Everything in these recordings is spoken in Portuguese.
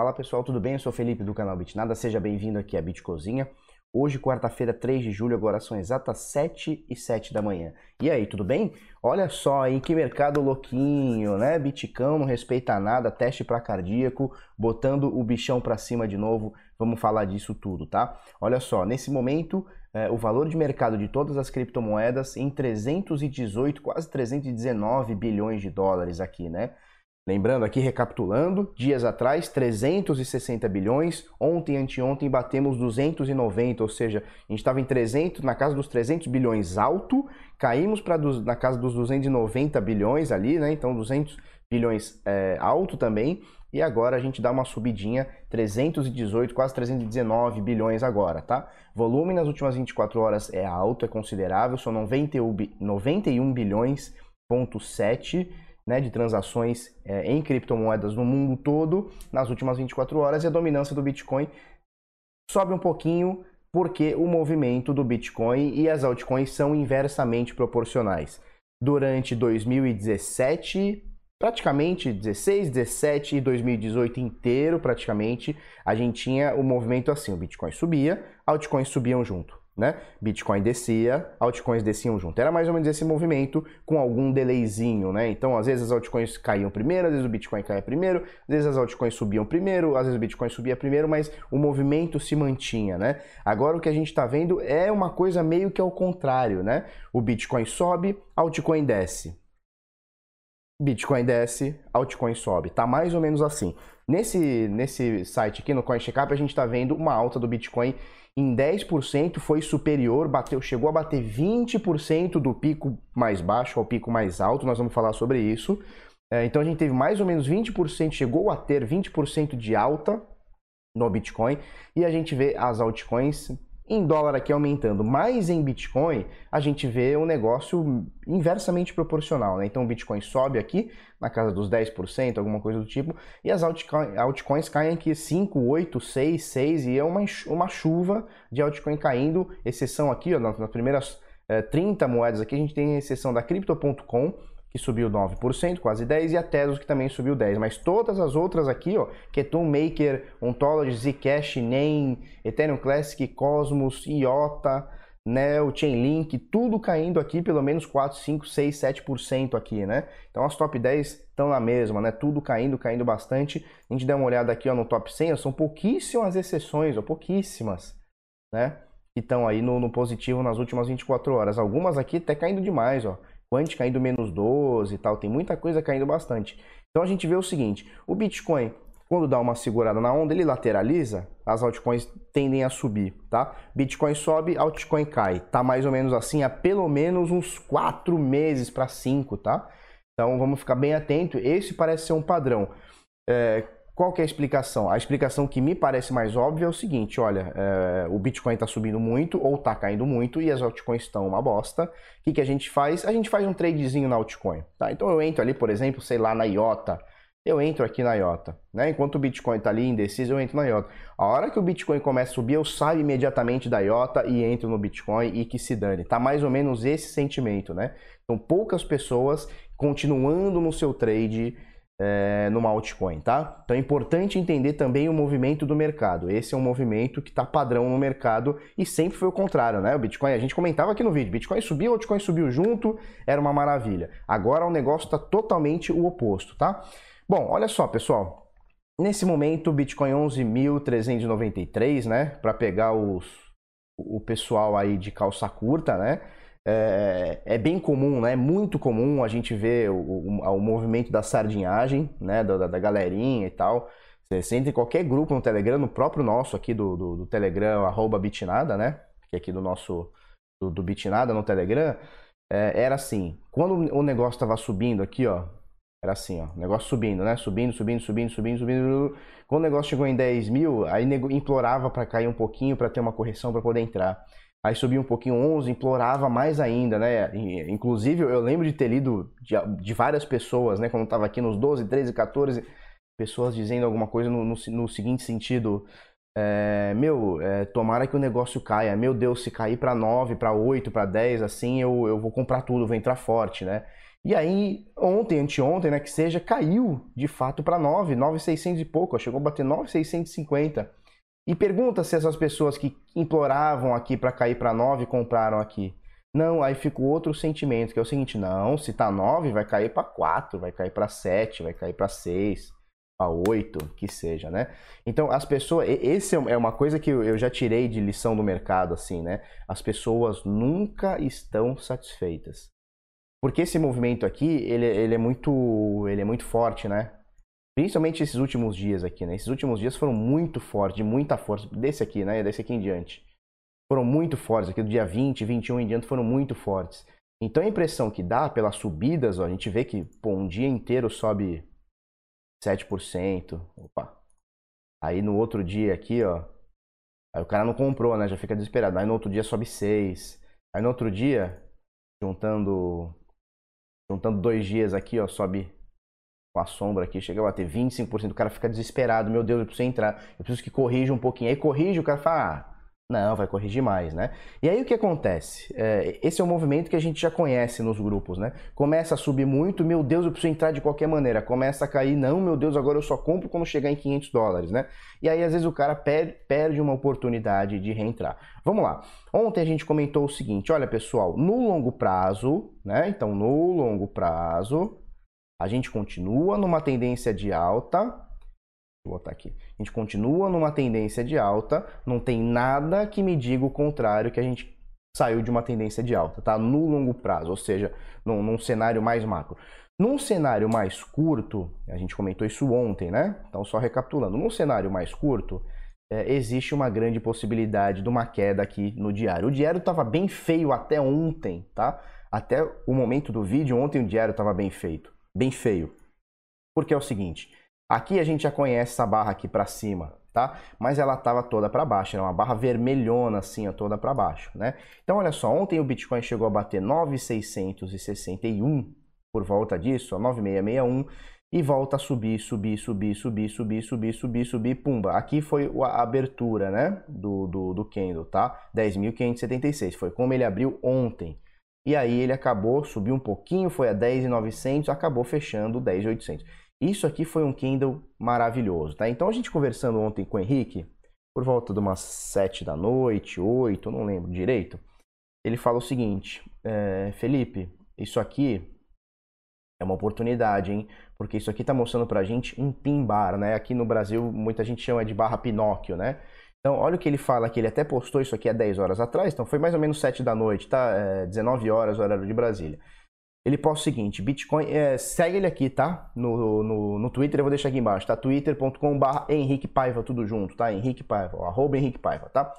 Fala pessoal, tudo bem? Eu sou o Felipe do canal Bitnada, seja bem-vindo aqui à Bitcozinha. Hoje, quarta-feira, 3 de julho, agora são exatas 7h07 da manhã. E aí, tudo bem? Olha só aí, que mercado louquinho, né? Bitcão não respeita nada, teste para cardíaco, botando o bichão para cima de novo, vamos falar disso tudo, tá? Olha só, nesse momento, o valor de mercado de todas as criptomoedas em 318, quase 319 bilhões de dólares aqui, né? Lembrando aqui, recapitulando, dias atrás 360 bilhões, ontem e anteontem batemos 290, ou seja, a gente estava em 300, na casa dos 300 bilhões alto, caímos para na casa dos 290 bilhões ali, né? Então 200 bilhões alto também, e agora a gente dá uma subidinha, 318, quase 319 bilhões agora, tá? Volume nas últimas 24 horas é alto, é considerável, são 91,7 bilhões. Né, de transações em criptomoedas no mundo todo nas últimas 24 horas e a dominância do Bitcoin sobe um pouquinho porque o movimento do Bitcoin e as altcoins são inversamente proporcionais. Durante 2017, praticamente 16, 17 e 2018 inteiro praticamente, a gente tinha o movimento assim, o Bitcoin subia, altcoins subiam junto. Né? Bitcoin descia, altcoins desciam junto. Era mais ou menos esse movimento com algum delayzinho, né? Então, às vezes as altcoins caíam primeiro, às vezes o Bitcoin caía primeiro, às vezes as altcoins subiam primeiro, às vezes o Bitcoin subia primeiro, mas o movimento se mantinha, né? Agora o que a gente está vendo é uma coisa meio que ao contrário, né? O Bitcoin sobe, altcoin desce. Bitcoin desce, altcoin sobe. Tá mais ou menos assim. Nesse site aqui, no CoinCheckup, a gente está vendo uma alta do Bitcoin em 10%, foi superior, chegou a bater 20% do pico mais baixo ao pico mais alto, nós vamos falar sobre isso. Então a gente teve mais ou menos 20%, chegou a ter 20% de alta no Bitcoin e a gente vê as altcoins em dólar aqui aumentando, mas em Bitcoin a gente vê um negócio inversamente proporcional, né? Então o Bitcoin sobe aqui na casa dos 10%, alguma coisa do tipo, e as altcoins caem aqui 5, 8, 6, 6, e é uma chuva de altcoin caindo, exceção aqui, ó, nas primeiras 30 moedas aqui a gente tem a exceção da Crypto.com, que subiu 9%, quase 10%, e a Tezos, que também subiu 10%. Mas todas as outras aqui, ó, Ketum, Maker, Ontology, Zcash, Neo, Ethereum Classic, Cosmos, Iota, Neo, Chainlink, tudo caindo aqui pelo menos 4, 5, 6, 7% aqui, né? Então as top 10 estão na mesma, né? Tudo caindo bastante. A gente dá uma olhada aqui, ó, no top 100, ó, são pouquíssimas exceções, ó, pouquíssimas, né? Que estão aí no positivo nas últimas 24 horas. Algumas aqui até caindo demais, ó. Quant caindo menos 12 e tal, tem muita coisa caindo bastante. Então a gente vê o seguinte, o Bitcoin, quando dá uma segurada na onda, ele lateraliza, as altcoins tendem a subir, tá? Bitcoin sobe, altcoin cai, tá mais ou menos assim há pelo menos uns 4 meses para 5, tá? Então vamos ficar bem atento, esse parece ser um padrão. Qual que é a explicação? A explicação que me parece mais óbvia é o seguinte, olha, o Bitcoin está subindo muito ou está caindo muito e as altcoins estão uma bosta. O que a gente faz? A gente faz um tradezinho na altcoin, tá? Então eu entro ali, por exemplo, sei lá, na Iota. Eu entro aqui na Iota, né? Enquanto o Bitcoin está ali indeciso, eu entro na Iota. A hora que o Bitcoin começa a subir, eu saio imediatamente da Iota e entro no Bitcoin e que se dane. Tá mais ou menos esse sentimento, né? Então poucas pessoas continuando no seu trade numa altcoin, tá? Então é importante entender também o movimento do mercado. Esse é um movimento que tá padrão no mercado e sempre foi o contrário, né? O Bitcoin, a gente comentava aqui no vídeo, Bitcoin subiu, altcoin subiu junto, era uma maravilha. Agora o negócio tá totalmente o oposto, tá? Bom, olha só, pessoal. Nesse momento, Bitcoin 11.393, né? Para pegar o pessoal aí de calça curta, né? É bem comum, né? Muito comum a gente ver o movimento da sardinhagem, né? Da galerinha e tal. Você entra em qualquer grupo no Telegram, no próprio nosso aqui do Telegram, @Bitnada, né? Que aqui do nosso, do Bitnada no Telegram, era assim. Quando o negócio estava subindo aqui, ó, era assim, ó, o negócio subindo, né? Subindo, subindo, subindo, subindo, subindo. Quando o negócio chegou em 10 mil, aí implorava para cair um pouquinho, para ter uma correção, para poder entrar. Aí subiu um pouquinho 11, implorava mais ainda, né? Inclusive, eu lembro de ter lido de várias pessoas, né? Quando estava aqui nos 12, 13, 14, pessoas dizendo alguma coisa no seguinte sentido. tomara que o negócio caia, meu Deus, se cair para 9, para 8, para 10, assim, eu vou comprar tudo, vou entrar forte, né? E aí, ontem, anteontem, né, que seja, caiu de fato para 9, 9.600 e pouco, ó, chegou a bater 9.650. E pergunta se essas pessoas que imploravam aqui para cair para 9 compraram aqui. Não, aí fica outro sentimento, que é o seguinte, não, se tá 9, vai cair para 4, vai cair para 7, vai cair para 6, para 8, que seja, né? Então, as pessoas, esse é uma coisa que eu já tirei de lição do mercado, assim, né? As pessoas nunca estão satisfeitas. Porque esse movimento aqui, ele é muito forte, né? Principalmente esses últimos dias aqui, né? Esses últimos dias foram muito fortes, de muita força, desse aqui, né? Desse aqui em diante. Foram muito fortes, aqui do dia 20, 21 em diante foram muito fortes. Então a impressão que dá pelas subidas, ó, a gente vê que pô, um dia inteiro sobe 7%, opa. Aí no outro dia aqui, ó, aí o cara não comprou, né, já fica desesperado. Aí no outro dia sobe 6, aí no outro dia, juntando 2 dias aqui, ó, sobe com a sombra aqui, chega a bater 25%, o cara fica desesperado, meu Deus, eu preciso entrar, eu preciso que corrija um pouquinho. Aí corrige, o cara fala, ah, não, vai corrigir mais, né? E aí o que acontece? Esse é um movimento que a gente já conhece nos grupos, né? Começa a subir muito, meu Deus, eu preciso entrar de qualquer maneira. Começa a cair, não, meu Deus, agora eu só compro quando chegar em $500, né? E aí às vezes o cara perde uma oportunidade de reentrar. Vamos lá. Ontem a gente comentou o seguinte, olha pessoal, no longo prazo, né? Então no longo prazo, a gente continua numa tendência de alta. Vou botar aqui. A gente continua numa tendência de alta, não tem nada que me diga o contrário que a gente saiu de uma tendência de alta, tá? No longo prazo, ou seja, num cenário mais macro. Num cenário mais curto, a gente comentou isso ontem, né? Então, só recapitulando, num cenário mais curto, existe uma grande possibilidade de uma queda aqui no diário. O diário estava bem feio até ontem, tá? Até o momento do vídeo, ontem o diário estava bem feio. Porque é o seguinte... Aqui a gente já conhece essa barra aqui para cima, tá? Mas ela estava toda para baixo, era uma barra vermelhona assim, ó, toda para baixo, né? Então olha só, ontem o Bitcoin chegou a bater 9.661, por volta disso, ó, 9.661, e volta a subir, pumba. Aqui foi a abertura, né, do candle, tá? 10.576, foi como ele abriu ontem. E aí ele acabou, subiu um pouquinho, foi a 10.900, acabou fechando 10.800. Isso aqui foi um candle maravilhoso, tá? Então a gente conversando ontem com o Henrique, por volta de umas 7 da noite, 8, não lembro direito, ele fala o seguinte, Felipe, isso aqui é uma oportunidade, hein? Porque isso aqui tá mostrando pra gente um pin bar, né? Aqui no Brasil muita gente chama de barra Pinóquio, né? Então olha o que ele fala, que ele até postou isso aqui há 10 horas atrás, então foi mais ou menos 7 da noite, tá? 19 horas, horário de Brasília. Ele posta o seguinte, Bitcoin, segue ele aqui, tá? No Twitter, eu vou deixar aqui embaixo, tá? twitter.com/henriquepaiva, tudo junto, tá? Henrique Paiva, ó, @henriquepaiva, tá?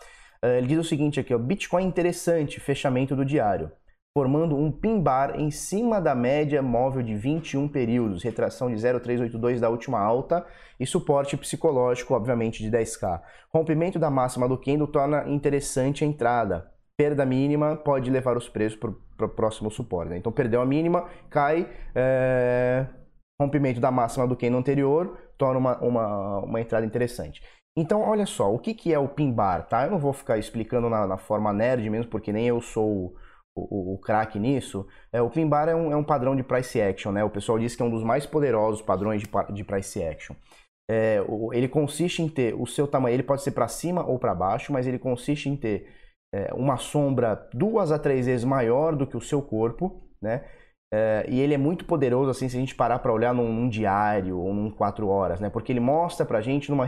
Ele diz o seguinte aqui, ó, Bitcoin interessante, fechamento do diário, formando um pin bar em cima da média móvel de 21 períodos, retração de 0,382 da última alta e suporte psicológico, obviamente, de 10K. Rompimento da máxima do candle torna interessante a entrada. Perda mínima pode levar os preços para o próximo suporte, né? Então perdeu a mínima, cai, rompimento da máxima do candle anterior, torna uma entrada interessante. Então olha só, o que é o pin bar, tá? Eu não vou ficar explicando na forma nerd mesmo, porque nem eu sou o craque nisso. O pin bar é um padrão de price action, né? O pessoal diz que é um dos mais poderosos padrões de price action. Ele consiste em ter o seu tamanho, ele pode ser para cima ou para baixo, mas ele consiste em ter uma sombra 2 a 3 vezes maior do que o seu corpo, né? E ele é muito poderoso, assim, se a gente parar para olhar num diário ou num 4 horas, né? Porque ele mostra pra gente uma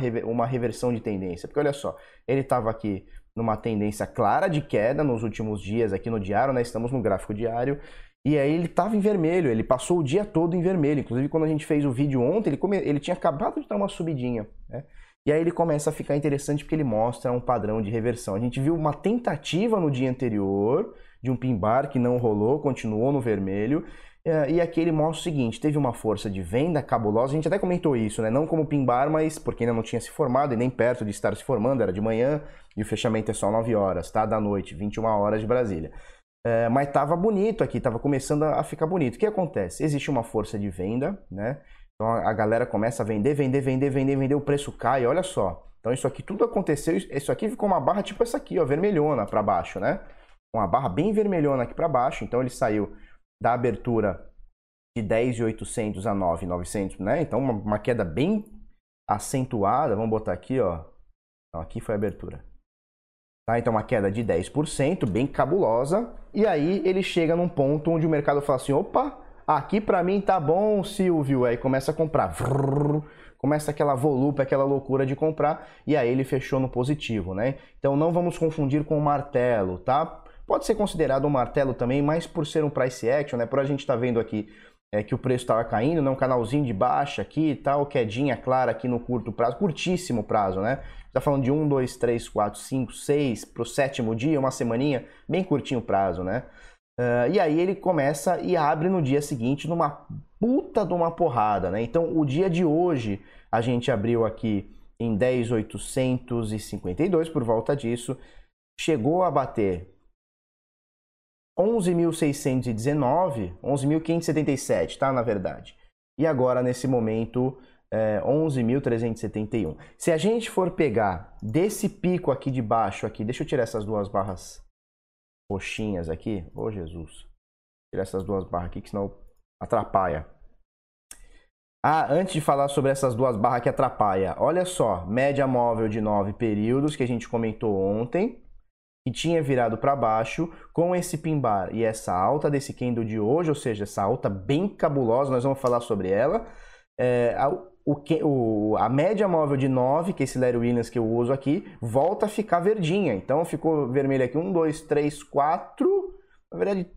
reversão de tendência. Porque olha só, ele estava aqui numa tendência clara de queda nos últimos dias aqui no diário, né? Estamos no gráfico diário. E aí ele estava em vermelho, ele passou o dia todo em vermelho. Inclusive, quando a gente fez o vídeo ontem, ele tinha acabado de dar uma subidinha, né? E aí ele começa a ficar interessante porque ele mostra um padrão de reversão. A gente viu uma tentativa no dia anterior de um pin bar que não rolou, continuou no vermelho. E aqui ele mostra o seguinte, teve uma força de venda cabulosa, a gente até comentou isso, né? Não como pin bar, mas porque ainda não tinha se formado e nem perto de estar se formando, era de manhã e o fechamento é só 9 horas, tá? Da noite, 21 horas de Brasília. Mas estava bonito aqui, estava começando a ficar bonito. O que acontece? Existe uma força de venda, né? Então a galera começa a vender, o preço cai, olha só. Então isso aqui tudo aconteceu, isso aqui ficou uma barra tipo essa aqui, ó, vermelhona para baixo, né? Uma barra bem vermelhona aqui para baixo, então ele saiu da abertura de 10.800 a 9.900, né? Então uma queda bem acentuada, vamos botar aqui, ó. Então aqui foi a abertura. Tá? Então uma queda de 10%, bem cabulosa, e aí ele chega num ponto onde o mercado fala assim, opa, aqui para mim tá bom, Silvio, aí começa a comprar, vrrr, começa aquela volúpia, aquela loucura de comprar, e aí ele fechou no positivo, né? Então não vamos confundir com o martelo, tá? Pode ser considerado um martelo também, mas por ser um price action, né? Por a gente estar vendo aqui que o preço estava caindo, né? Um canalzinho de baixa aqui e tal, quedinha clara aqui no curto prazo, curtíssimo prazo, né? Tá falando de 1, 2, 3, 4, 5, 6, pro sétimo dia, uma semaninha, bem curtinho prazo, né? E aí ele começa e abre no dia seguinte numa puta de uma porrada, né? Então o dia de hoje a gente abriu aqui em 10.852 por volta disso, chegou a bater 11.619, 11.577, tá? Na verdade. E agora nesse momento 11.371. Se a gente for pegar desse pico aqui de baixo aqui, deixa eu tirar essas duas barras roxinhas aqui, ô Jesus, tirar essas duas barras aqui que senão atrapalha. Ah, antes de falar sobre essas duas barras que atrapalha, olha só, média móvel de 9 períodos que a gente comentou ontem, que tinha virado para baixo, com esse pin bar e essa alta desse candle de hoje, ou seja, essa alta bem cabulosa, nós vamos falar sobre ela, a média móvel de 9, que é esse Larry Williams que eu uso aqui, volta a ficar verdinha. Então ficou vermelho aqui, 1, 2, 3, 4, na verdade,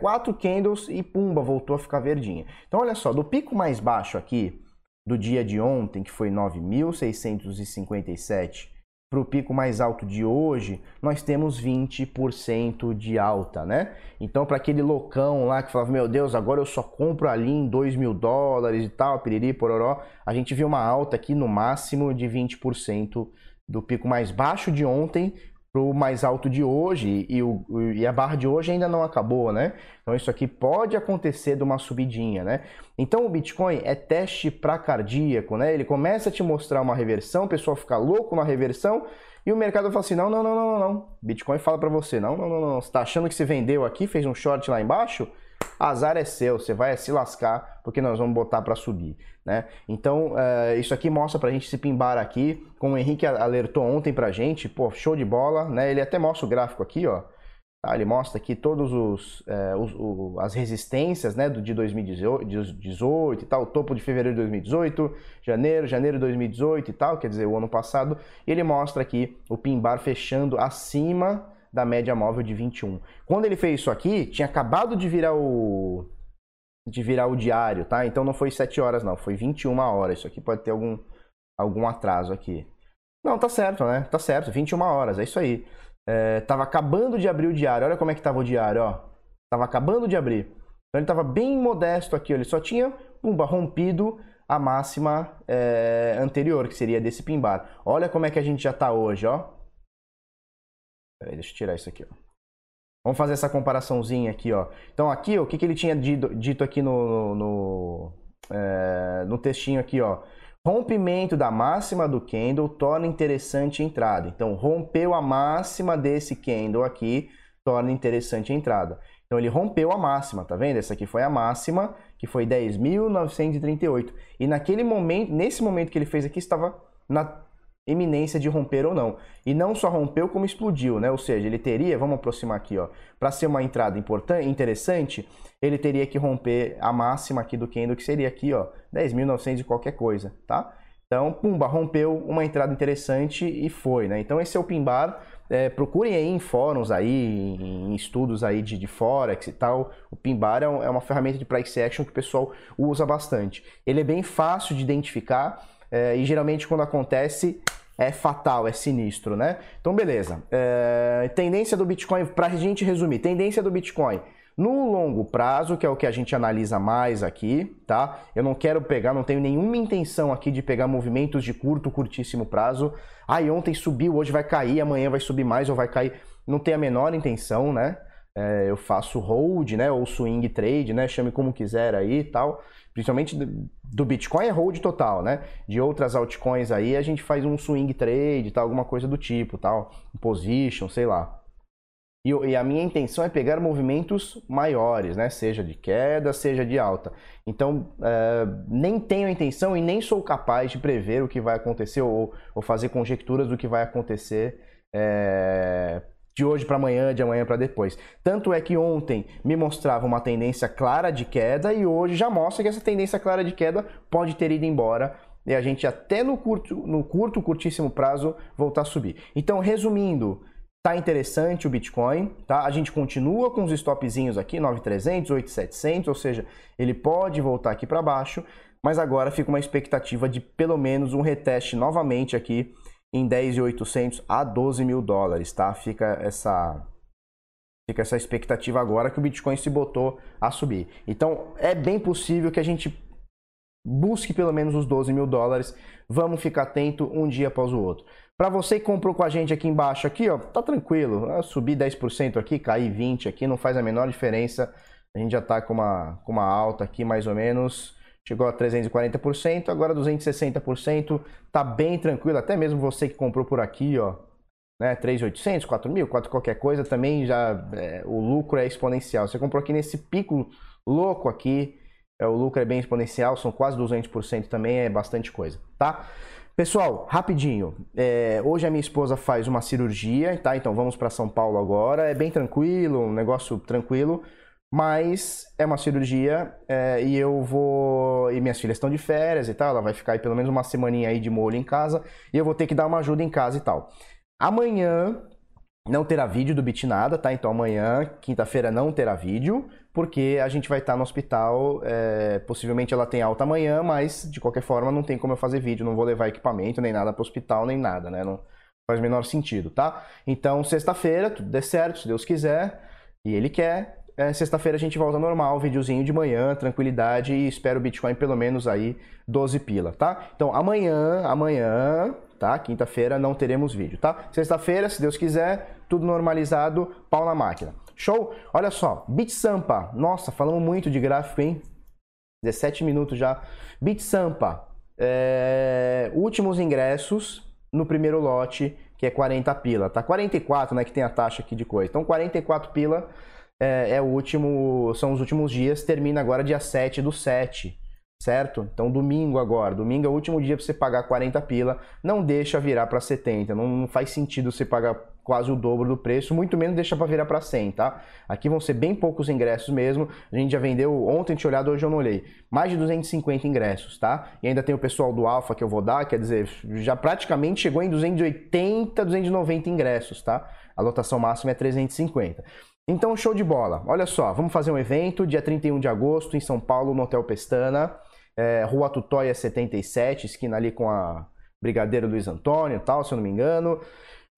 4 candles e pumba, voltou a ficar verdinha. Então olha só, do pico mais baixo aqui, do dia de ontem, que foi 9.657, para o pico mais alto de hoje, nós temos 20% de alta, né? Então para aquele loucão lá que falava, meu Deus, agora eu só compro ali em $2.000 e tal, piriri, pororó, a gente viu uma alta aqui no máximo de 20% do pico mais baixo de ontem para o mais alto de hoje, e a barra de hoje ainda não acabou, né? Então isso aqui pode acontecer de uma subidinha, né? Então o Bitcoin é teste para cardíaco, né? Ele começa a te mostrar uma reversão, o pessoal fica louco na reversão e o mercado fala assim, não, não, não, não, não. Bitcoin fala para você, não, não, não, não. Você tá achando que você vendeu aqui, fez um short lá embaixo? Azar é seu, você vai se lascar porque nós vamos botar para subir, né? Então isso aqui mostra pra gente, se pimbar aqui, como o Henrique alertou ontem pra gente, pô, show de bola, né? Ele até mostra o gráfico aqui, ó. Ah, ele mostra aqui todas as resistências, né, de 2018 e tal, o topo de fevereiro de 2018, janeiro de 2018 e tal, quer dizer, o ano passado. Ele mostra aqui o pin bar fechando acima da média móvel de 21. Quando ele fez isso aqui, tinha acabado de virar o diário, tá? Então não foi 7 horas não, foi 21 horas. Isso aqui pode ter algum atraso aqui. Não, tá certo, né? Tá certo, 21 horas, é isso aí. Tava acabando de abrir o diário, olha como é que tava o diário, ó. Tava acabando de abrir. Então ele tava bem modesto aqui, ó. Ele só tinha, pumba, rompido a máxima anterior, que seria desse pin bar. Olha como é que a gente já tá hoje, ó. Peraí, deixa eu tirar isso aqui, ó. Vamos fazer essa comparaçãozinha aqui, ó. Então aqui, ó, o que que ele tinha dito aqui no textinho aqui, ó. Rompimento da máxima do candle torna interessante a entrada. Então rompeu a máxima desse candle aqui, torna interessante a entrada. Então ele rompeu a máxima, tá vendo? Essa aqui foi a máxima, que foi 10.938. E naquele momento, nesse momento que ele fez aqui, estava na iminência de romper ou não. E não só rompeu, como explodiu, né? Ou seja, ele teria, vamos aproximar aqui, ó, para ser uma entrada importante, interessante, ele teria que romper a máxima aqui do candle, que seria aqui, ó, 10.900 e qualquer coisa, tá? Então, pumba, rompeu, uma entrada interessante e foi, né? Então esse é o pin bar. Procurem aí em fóruns aí, em estudos aí de Forex e tal. O pin bar é uma ferramenta de price action que o pessoal usa bastante. ele é bem fácil de identificar. E geralmente quando acontece é fatal, é sinistro, né? Então beleza, tendência do Bitcoin, pra gente resumir, tendência do Bitcoin no longo prazo, que é o que a gente analisa mais aqui, tá? Eu não quero pegar, não tenho nenhuma intenção aqui de pegar movimentos de curtíssimo prazo. Ontem subiu, hoje vai cair, amanhã vai subir mais ou vai cair, não tem a menor intenção, né? eu faço hold, né, ou swing trade, né, chame como quiser aí e tal. Principalmente do Bitcoin é hold total, né? De outras altcoins aí a gente faz um swing trade, tal, alguma coisa do tipo, tal, position, sei lá. E a minha intenção é pegar movimentos maiores, né? Seja de queda, seja de alta. Então, nem tenho a intenção e nem sou capaz de prever o que vai acontecer ou fazer conjecturas do que vai acontecer de hoje para amanhã, de amanhã para depois. Tanto é que ontem me mostrava uma tendência clara de queda e hoje já mostra que essa tendência clara de queda pode ter ido embora e a gente até no curtíssimo prazo voltar a subir. Então, resumindo... Tá interessante o Bitcoin, tá? A gente continua com os stopzinhos aqui, 9.300, 8.700, ou seja, ele pode voltar aqui para baixo, mas agora fica uma expectativa de pelo menos um reteste novamente aqui em 10.800 a 12 mil dólares, tá? Fica essa expectativa agora que o Bitcoin se botou a subir. Então, é bem possível que a gente busque pelo menos os 12 mil dólares, vamos ficar atento um dia após o outro. Para você que comprou com a gente aqui embaixo, aqui, ó, tá tranquilo. Eu subi 10% aqui, caí 20% aqui, não faz a menor diferença. A gente já tá com uma alta aqui, mais ou menos. Chegou a 340%, agora 260%. Tá bem tranquilo, até mesmo você que comprou por aqui, ó, né, 3.800, 4.000, 4 qualquer coisa, também já o lucro é exponencial. Você comprou aqui nesse pico louco aqui, o lucro é bem exponencial, são quase 200% também, é bastante coisa, tá? Pessoal, rapidinho, hoje a minha esposa faz uma cirurgia, tá? Então vamos para São Paulo agora, é bem tranquilo, um negócio tranquilo, mas é uma cirurgia e eu vou... E minhas filhas estão de férias e tal, ela vai ficar aí pelo menos uma semaninha aí de molho em casa e eu vou ter que dar uma ajuda em casa e tal. Amanhã não terá vídeo do Bitnada, tá? Então amanhã, quinta-feira, não terá vídeo, porque a gente vai estar no hospital, possivelmente ela tem alta amanhã, mas de qualquer forma não tem como eu fazer vídeo, não vou levar equipamento nem nada para o hospital, nem nada, né? Não faz o menor sentido, tá? Então sexta-feira, tudo der certo, se Deus quiser, e Ele quer, sexta-feira a gente volta normal, videozinho de manhã, tranquilidade, e espero o Bitcoin pelo menos aí 12 pila, tá? Então amanhã, tá? Quinta-feira não teremos vídeo, tá? Sexta-feira, se Deus quiser, tudo normalizado, pau na máquina. Show? Olha só, Bit Sampa. Nossa, falamos muito de gráfico, hein? 17 minutos já. Bit Sampa. Últimos ingressos no primeiro lote, que é 40 pila. Tá 44, né? Que tem a taxa aqui de coisa. Então, 44 pila são os últimos dias. Termina agora dia 7/7. Certo? Então, domingo agora. Domingo é o último dia para você pagar 40 pila. Não deixa virar para 70. Não faz sentido você pagar quase o dobro do preço. Muito menos deixa para virar para 100, tá? Aqui vão ser bem poucos ingressos mesmo. A gente já vendeu ontem, tinha olhado, hoje eu não olhei. Mais de 250 ingressos, tá? E ainda tem o pessoal do Alpha que eu vou dar. Quer dizer, já praticamente chegou em 280, 290 ingressos, tá? A lotação máxima é 350. Então, show de bola. Olha só, vamos fazer um evento dia 31 de agosto em São Paulo, no Hotel Pestana. Rua Tutóia 77, esquina ali com a Brigadeiro Luiz Antônio e tal, se eu não me engano.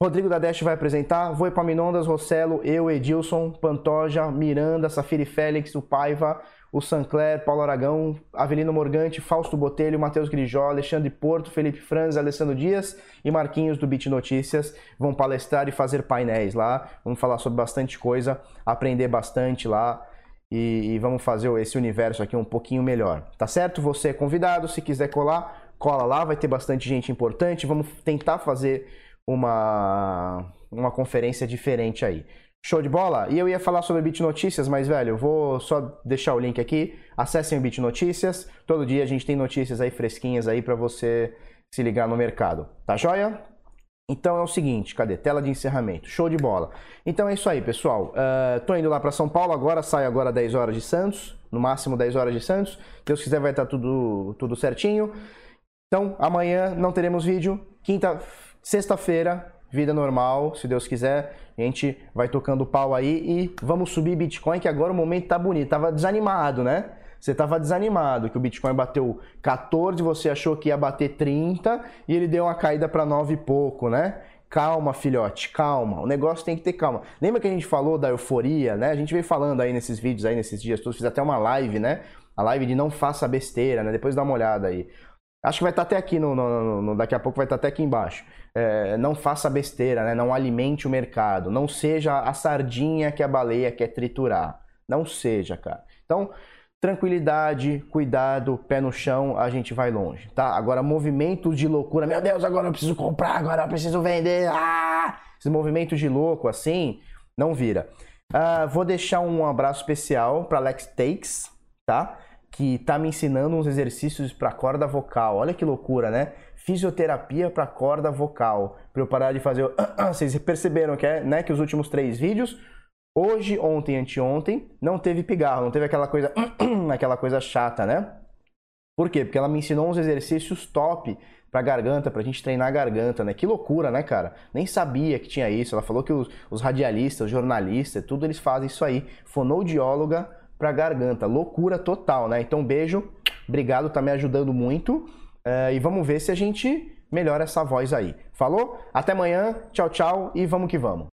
Rodrigo da Dash vai apresentar, Voipaminondas, Rossello, eu, Edilson, Pantoja, Miranda, Safiri Félix, o Paiva, o Sancler, Paulo Aragão, Avelino Morgante, Fausto Botelho, Matheus Grijó, Alexandre Porto, Felipe Franz, Alessandro Dias e Marquinhos do Bit Notícias vão palestrar e fazer painéis lá. Vamos falar sobre bastante coisa, aprender bastante lá. E vamos fazer esse universo aqui um pouquinho melhor, tá certo? Você é convidado, se quiser colar, cola lá, vai ter bastante gente importante. Vamos tentar fazer uma conferência diferente aí. Show de bola? E eu ia falar sobre BitNotícias, mas, velho, eu vou só deixar o link aqui. Acessem o BitNotícias, todo dia a gente tem notícias aí fresquinhas aí pra você se ligar no mercado, tá joia? Então é o seguinte, cadê? Tela de encerramento, show de bola. Então é isso aí, pessoal. Tô indo lá para São Paulo agora, saio agora 10 horas de Santos, no máximo 10 horas de Santos. Se Deus quiser vai estar tudo certinho. Então amanhã não teremos vídeo, sexta-feira, vida normal, se Deus quiser. A gente vai tocando o pau aí e vamos subir Bitcoin, que agora o momento tá bonito. Tava desanimado, né? Você estava desanimado que o Bitcoin bateu 14, você achou que ia bater 30 e ele deu uma caída para 9 e pouco, né? Calma, filhote, calma. O negócio tem que ter calma. Lembra que a gente falou da euforia, né? A gente veio falando aí nesses vídeos, aí nesses dias todos. Fiz até uma live, né? A live de não faça besteira, né? Depois dá uma olhada aí. Acho que vai estar até aqui, daqui a pouco vai estar até aqui embaixo. É, não faça besteira, né? Não alimente o mercado. Não seja a sardinha que a baleia quer triturar. Não seja, cara. Então, tranquilidade, cuidado, pé no chão, a gente vai longe, tá? Agora, movimentos de loucura. Meu Deus, agora eu preciso comprar, agora eu preciso vender. Ah! Esses movimentos de louco, assim, não vira. Vou deixar um abraço especial para Lex Takes, tá? Que tá me ensinando uns exercícios para corda vocal. Olha que loucura, né? Fisioterapia para corda vocal. Para eu parar de fazer... Vocês perceberam que, né, que os últimos 3 vídeos, hoje, ontem e anteontem, não teve pigarro, não teve aquela coisa, aquela coisa chata, né? Por quê? Porque ela me ensinou uns exercícios top pra garganta, pra gente treinar a garganta, né? Que loucura, né, cara? Nem sabia que tinha isso. Ela falou que os radialistas, os jornalistas, tudo eles fazem isso aí. Fonoaudióloga pra garganta. Loucura total, né? Então, beijo. Obrigado, tá me ajudando muito. E vamos ver se a gente melhora essa voz aí. Falou? Até amanhã. Tchau, tchau. E vamos que vamos.